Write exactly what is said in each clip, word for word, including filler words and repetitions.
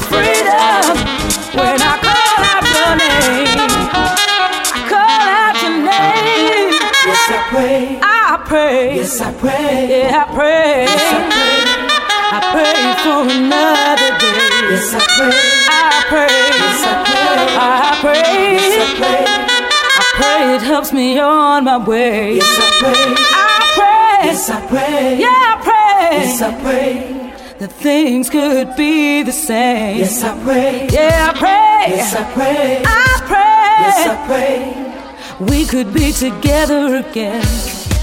Yes, I pray, yeah, I pray. Yes, I pray. I pray for another day. Yes, I pray. I pray. Yes, I pray. I pray. Yes, I pray. I pray it helps me on my way. Yes, I pray. I pray. Yes, I pray. Yeah, I pray. Yes, I pray. That things could be the same. Yes, I pray. Yeah, I pray. Yes, I pray. I pray. Yes, I pray. We could be together again. Ooh.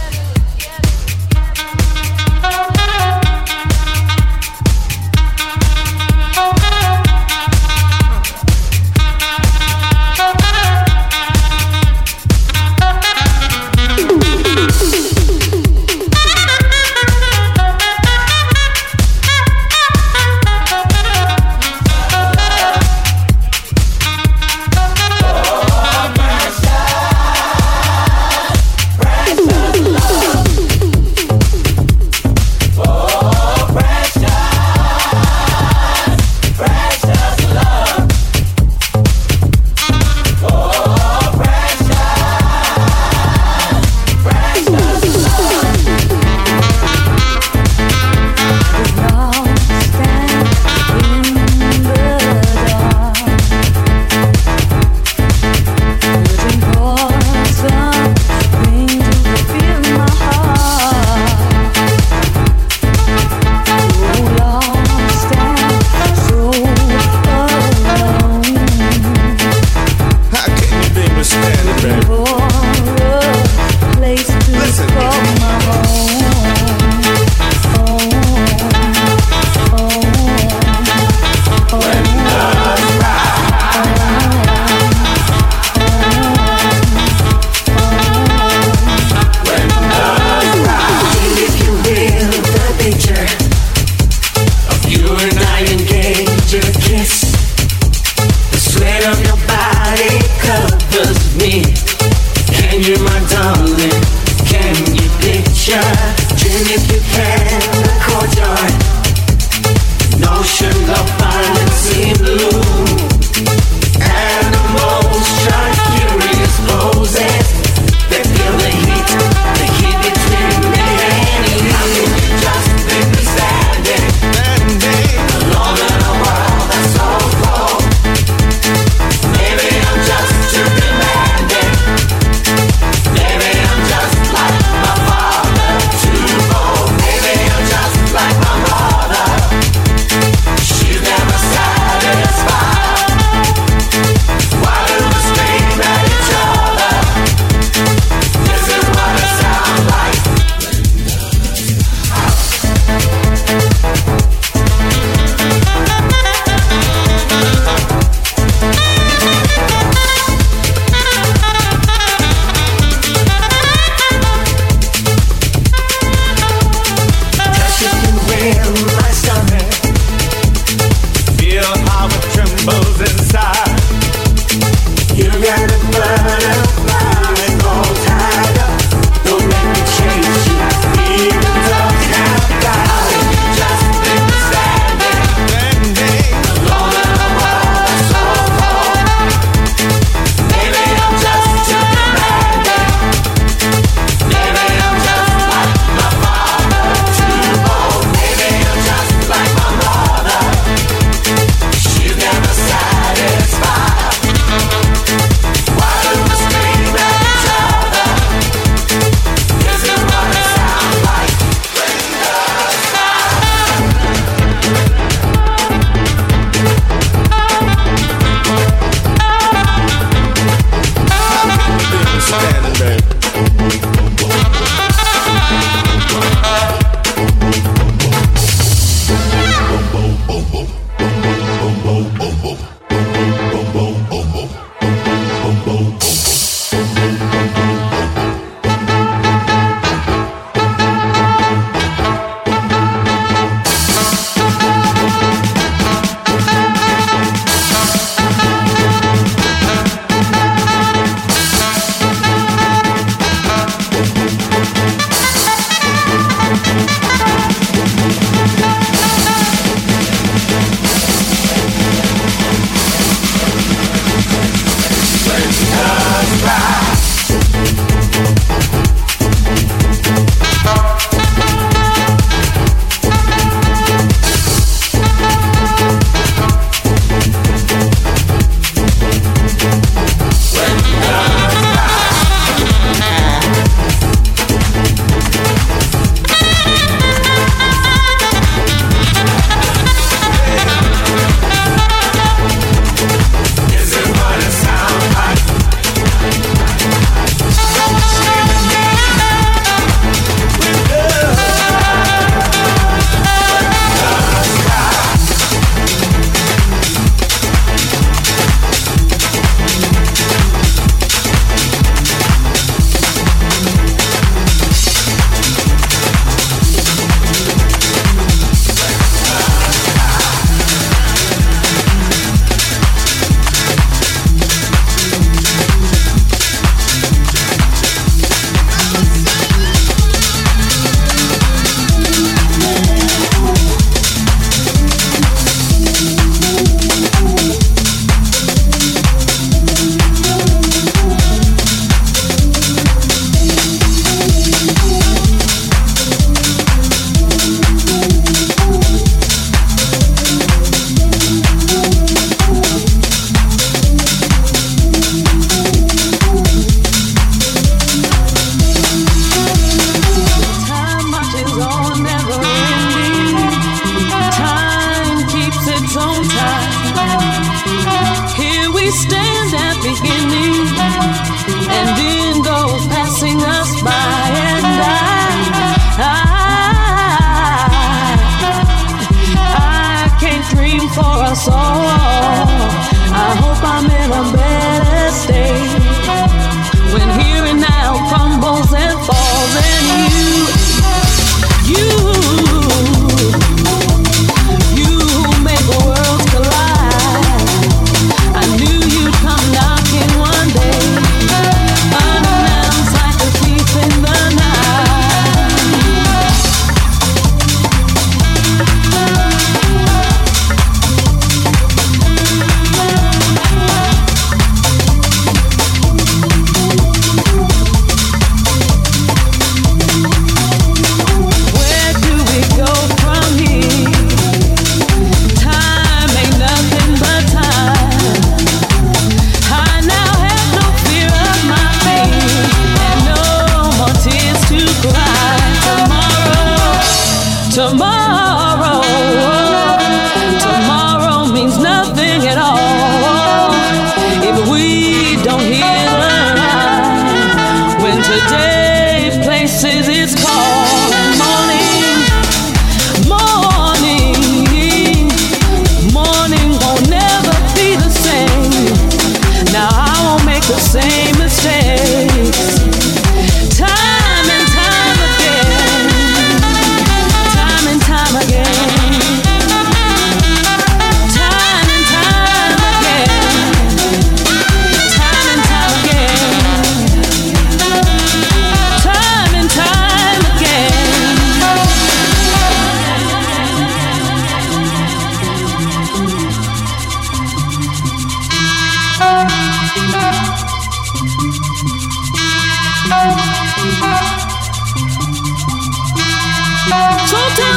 So tell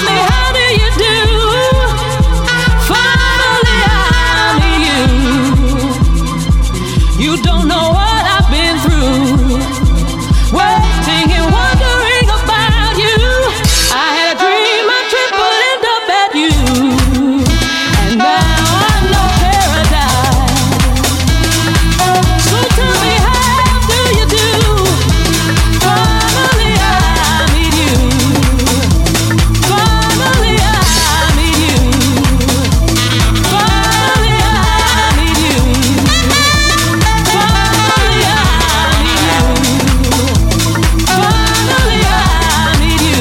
me, how do you do? Finally, I need you. You don't know what I've been through, waiting and wondering about you. I had a dream I tripled end up at you, and now I'm no paradise. So tell me, how do you do? Finally, I need you. Finally, I need you. Finally, I need you. Finally, I need you. Finally, I need you. Finally, I need you. Finally, I need you.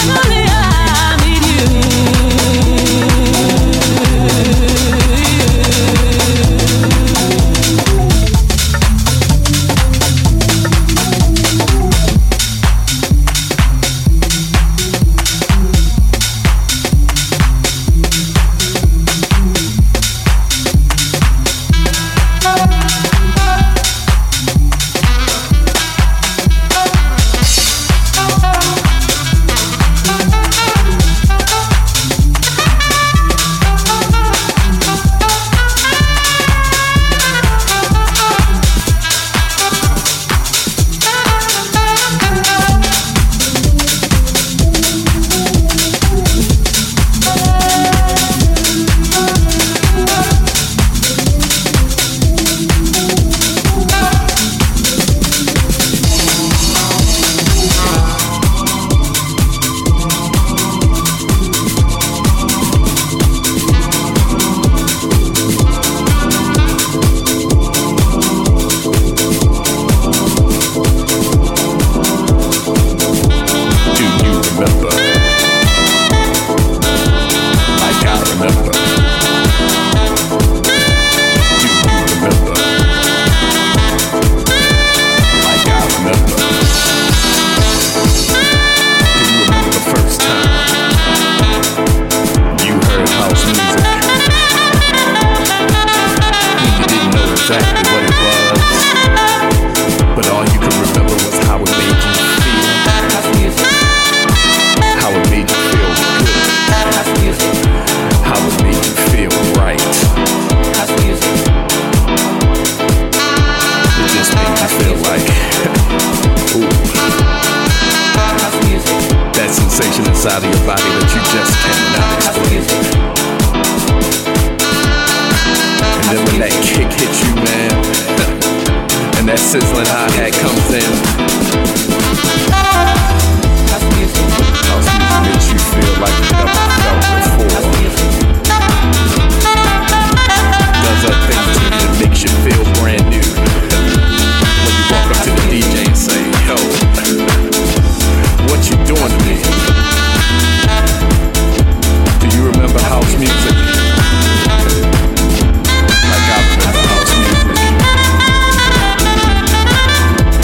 Do you remember? I gotta remember. Do you remember? I gotta remember. Do you remember the first time you heard house music? You didn't know exactly what it was, but all you could remember was how it made you feel. House music. How it made you feel good. House music. How it made you feel right. House music. It just made you feel like, ooh, House music. that sensation inside of your body that you just cannot House explain. music. And then when that kick hits you, man, and that sizzling hot hat comes in, House music. house music makes you feel like you never felt House before. music. Does that thing to you that makes you feel brand new. When you walk up to the D J and say, yo, what you doing to me? Do you remember house music? Like I remember house music.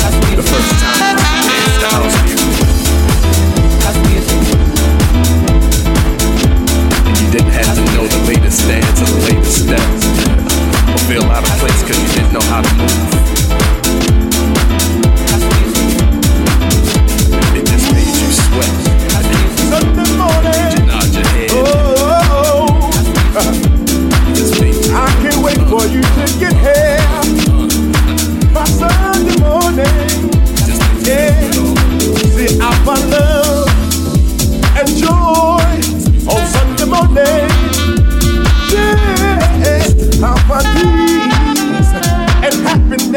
House music. The first time I danced to house music, House music. and you didn't have to know the latest dance or the latest steps, or feel out of place because you didn't know how to move. House music. It just made you sweat. House music. Sunday You morning. nod your head. Oh, It just made you I can't wait for you to get here. My Sunday morning. it just made you Yeah. feel it all. See, I find love and joy on Sunday morning. Yeah. I find peace and happiness.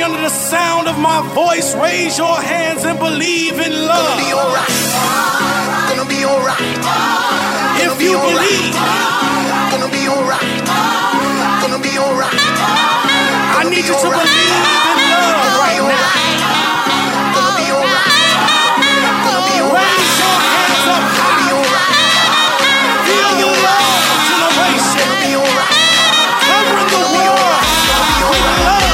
everybody under the sound of my voice, raise your hands and believe in love. Gonna be alright. Gonna be alright. If you believe. Gonna be alright. Gonna be alright. I need you to believe in love right now. Gonna be alright. Gonna be alright. Raise your hands up high. Feel your love generation. Gonna be alright. Covering the world with love.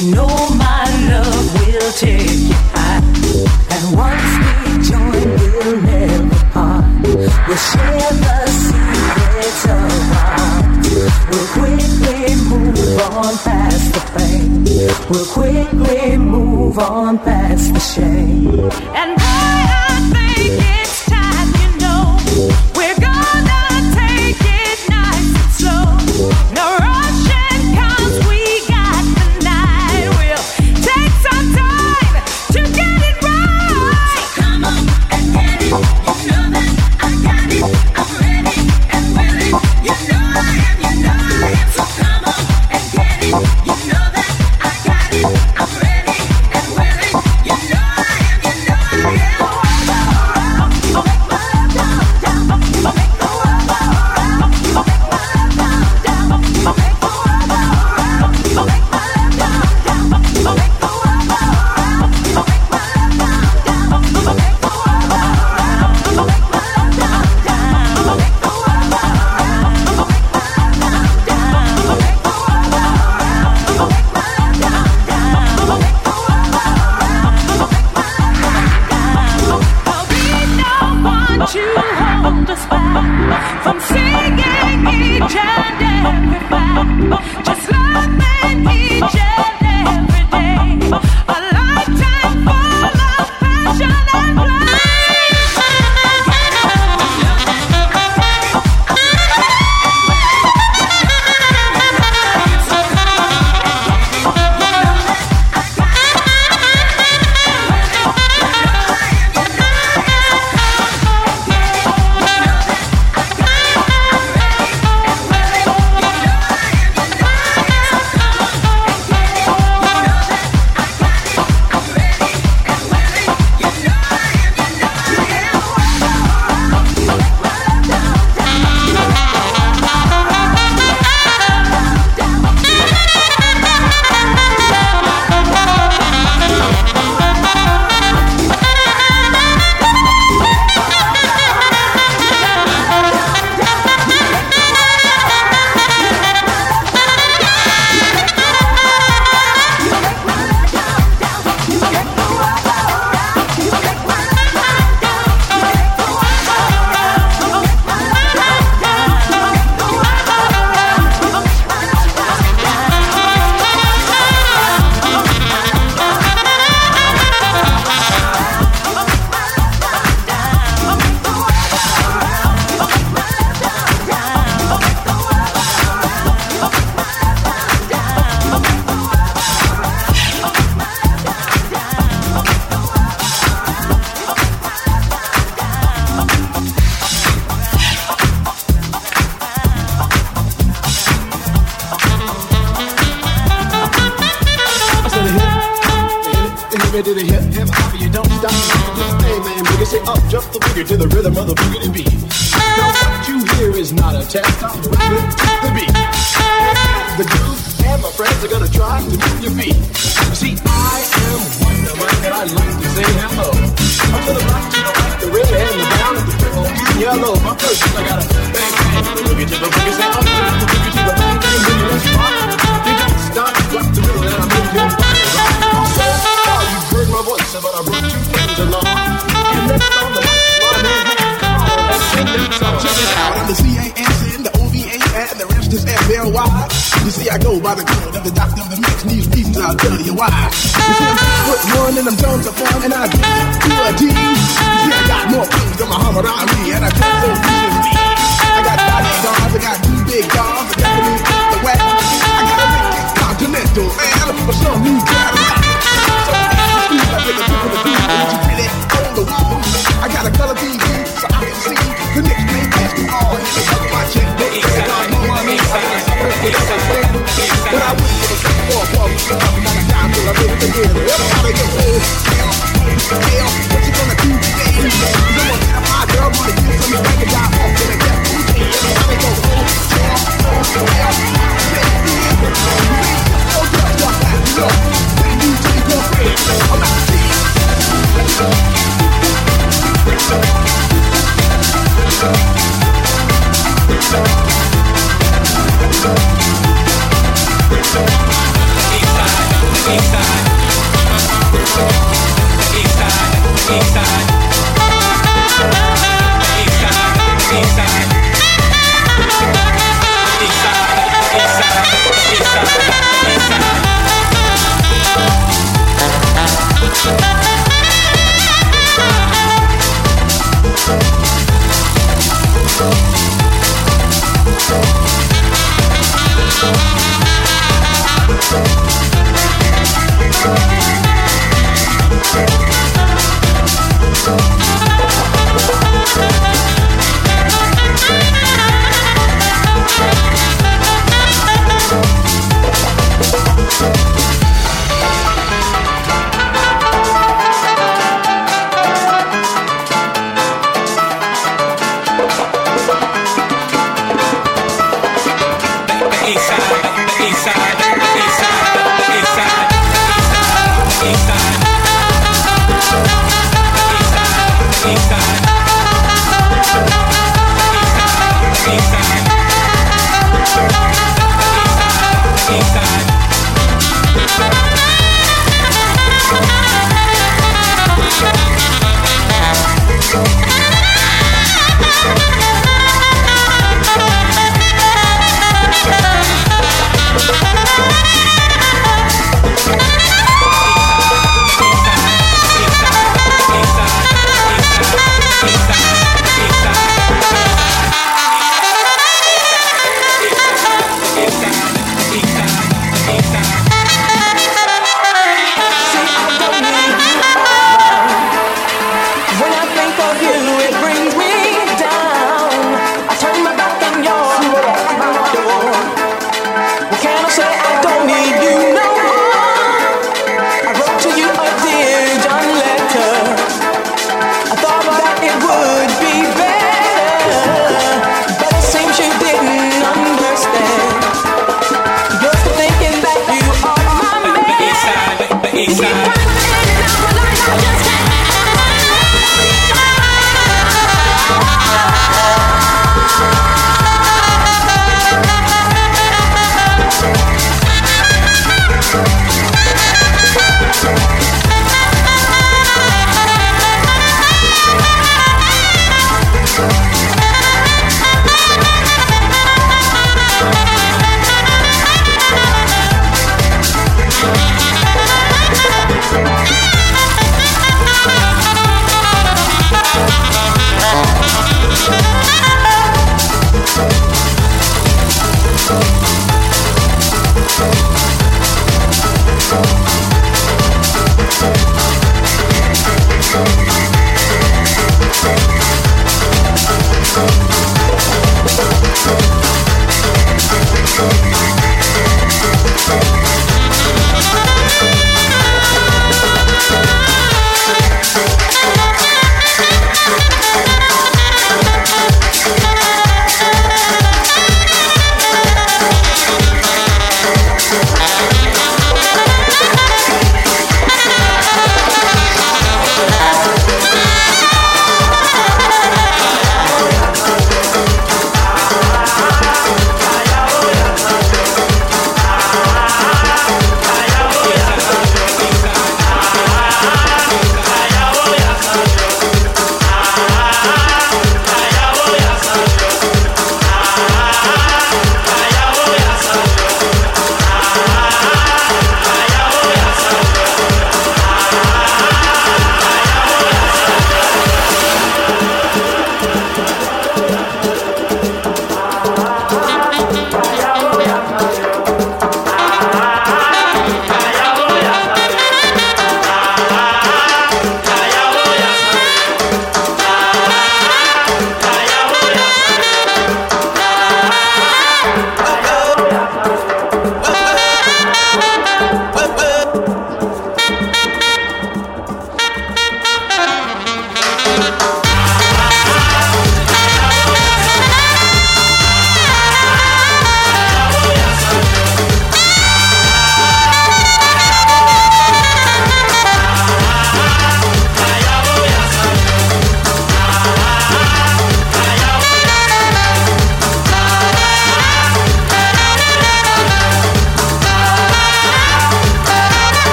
You know my love will take you high, and once we join, we'll never part. We'll share the secrets of our hearts. We'll quickly move on past the pain. We'll quickly move on past the shame. And I, I think it's time, you know, we're gonna take it nice and slow. No rushing, 'cause we I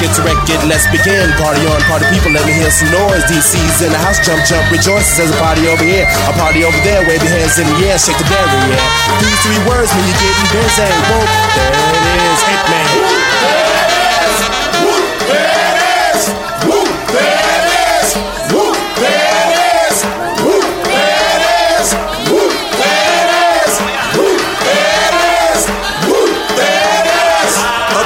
It's wrecked, let's begin. Party on, party people, let me hear some noise. D C's in the house, jump, jump, rejoices. There's a party over here, a party over there. Wave your hands in the air, shake the dairy, yeah. These three words when you're getting busy. Whoop, there it is, Hitman. Whoop, there it is, whoop, there it is, whoop, there it is, whoop, there it is, whoop, there it is, whoop, there it is, whoop, there it is, whoop, there it is.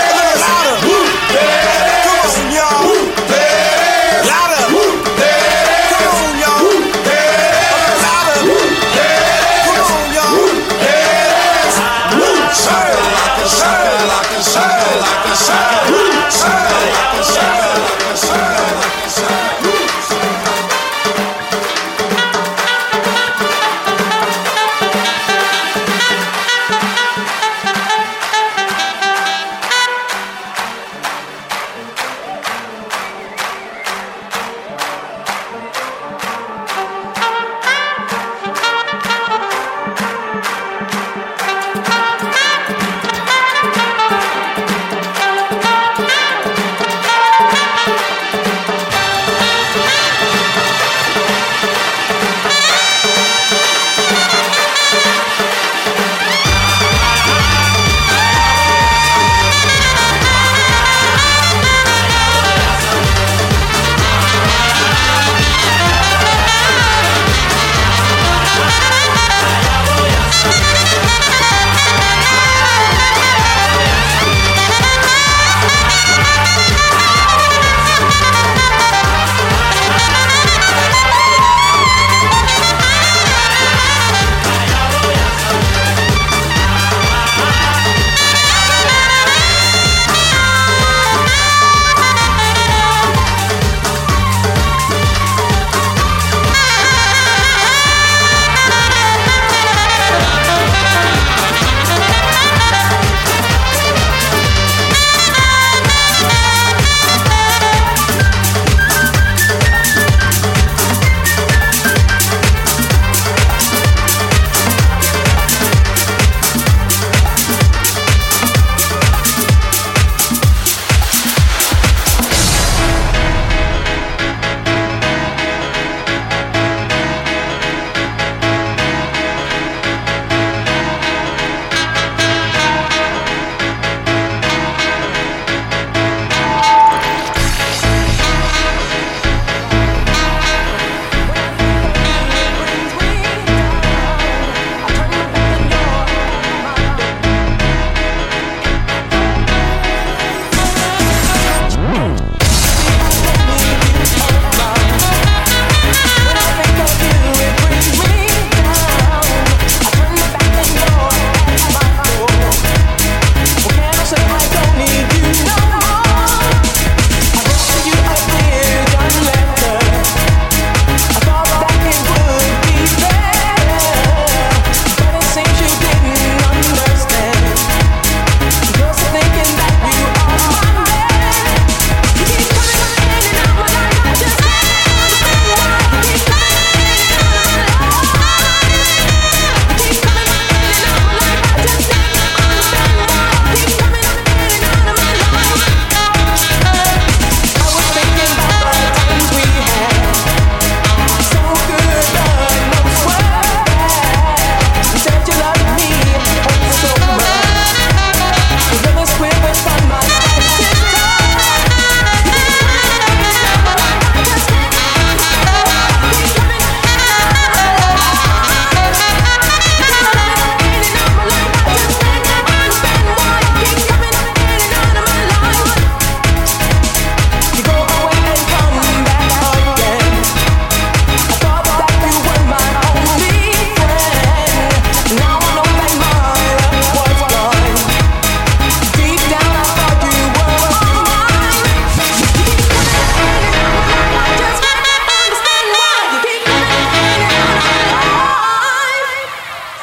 is. Louder. Woo, there it is. Come on, y'all. Woo, there it is. Louder. Woo, there it is. Come on, y'all. Woo, there it is. Louder. Woo, there it is. Come on, y'all. Woo, there it is. Woo, shake it like a shake it like a shake it like a shake it. Woo, shake it like a shake it like a shake it like a shake it.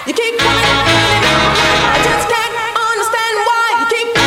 You keep coming, I just can't understand why you keep.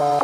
We're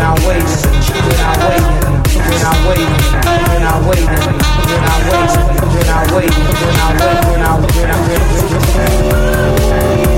not waiting, we're not waiting, we're not waiting, we're not waiting, we're not waiting.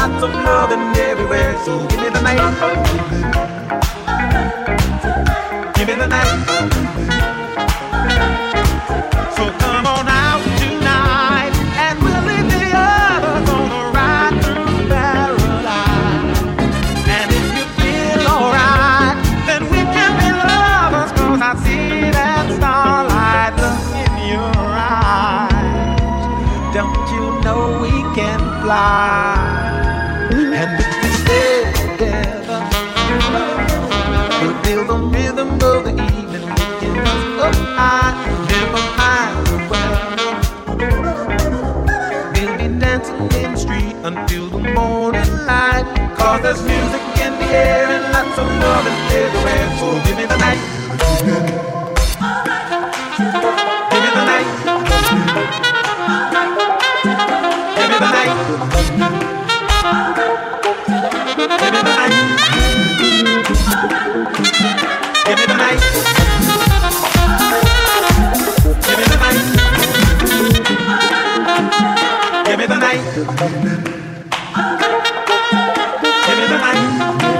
lots of loving everywhere. So give me the night. Give me the night. So come on out tonight, and we'll leave the others on the ride through paradise. And if you feel alright, then we can be lovers, 'cause I see that starlight look in your eyes. Don't you know we can fly? And if we stay together, we'll feel the rhythm of the evening. We can just go high, never miles away. We'll be dancing in the street until the morning light, 'cause there's music in the air and lots of love is everywhere. So give me the night. Give me the night. Give me the night. Give me the night. Give me the night.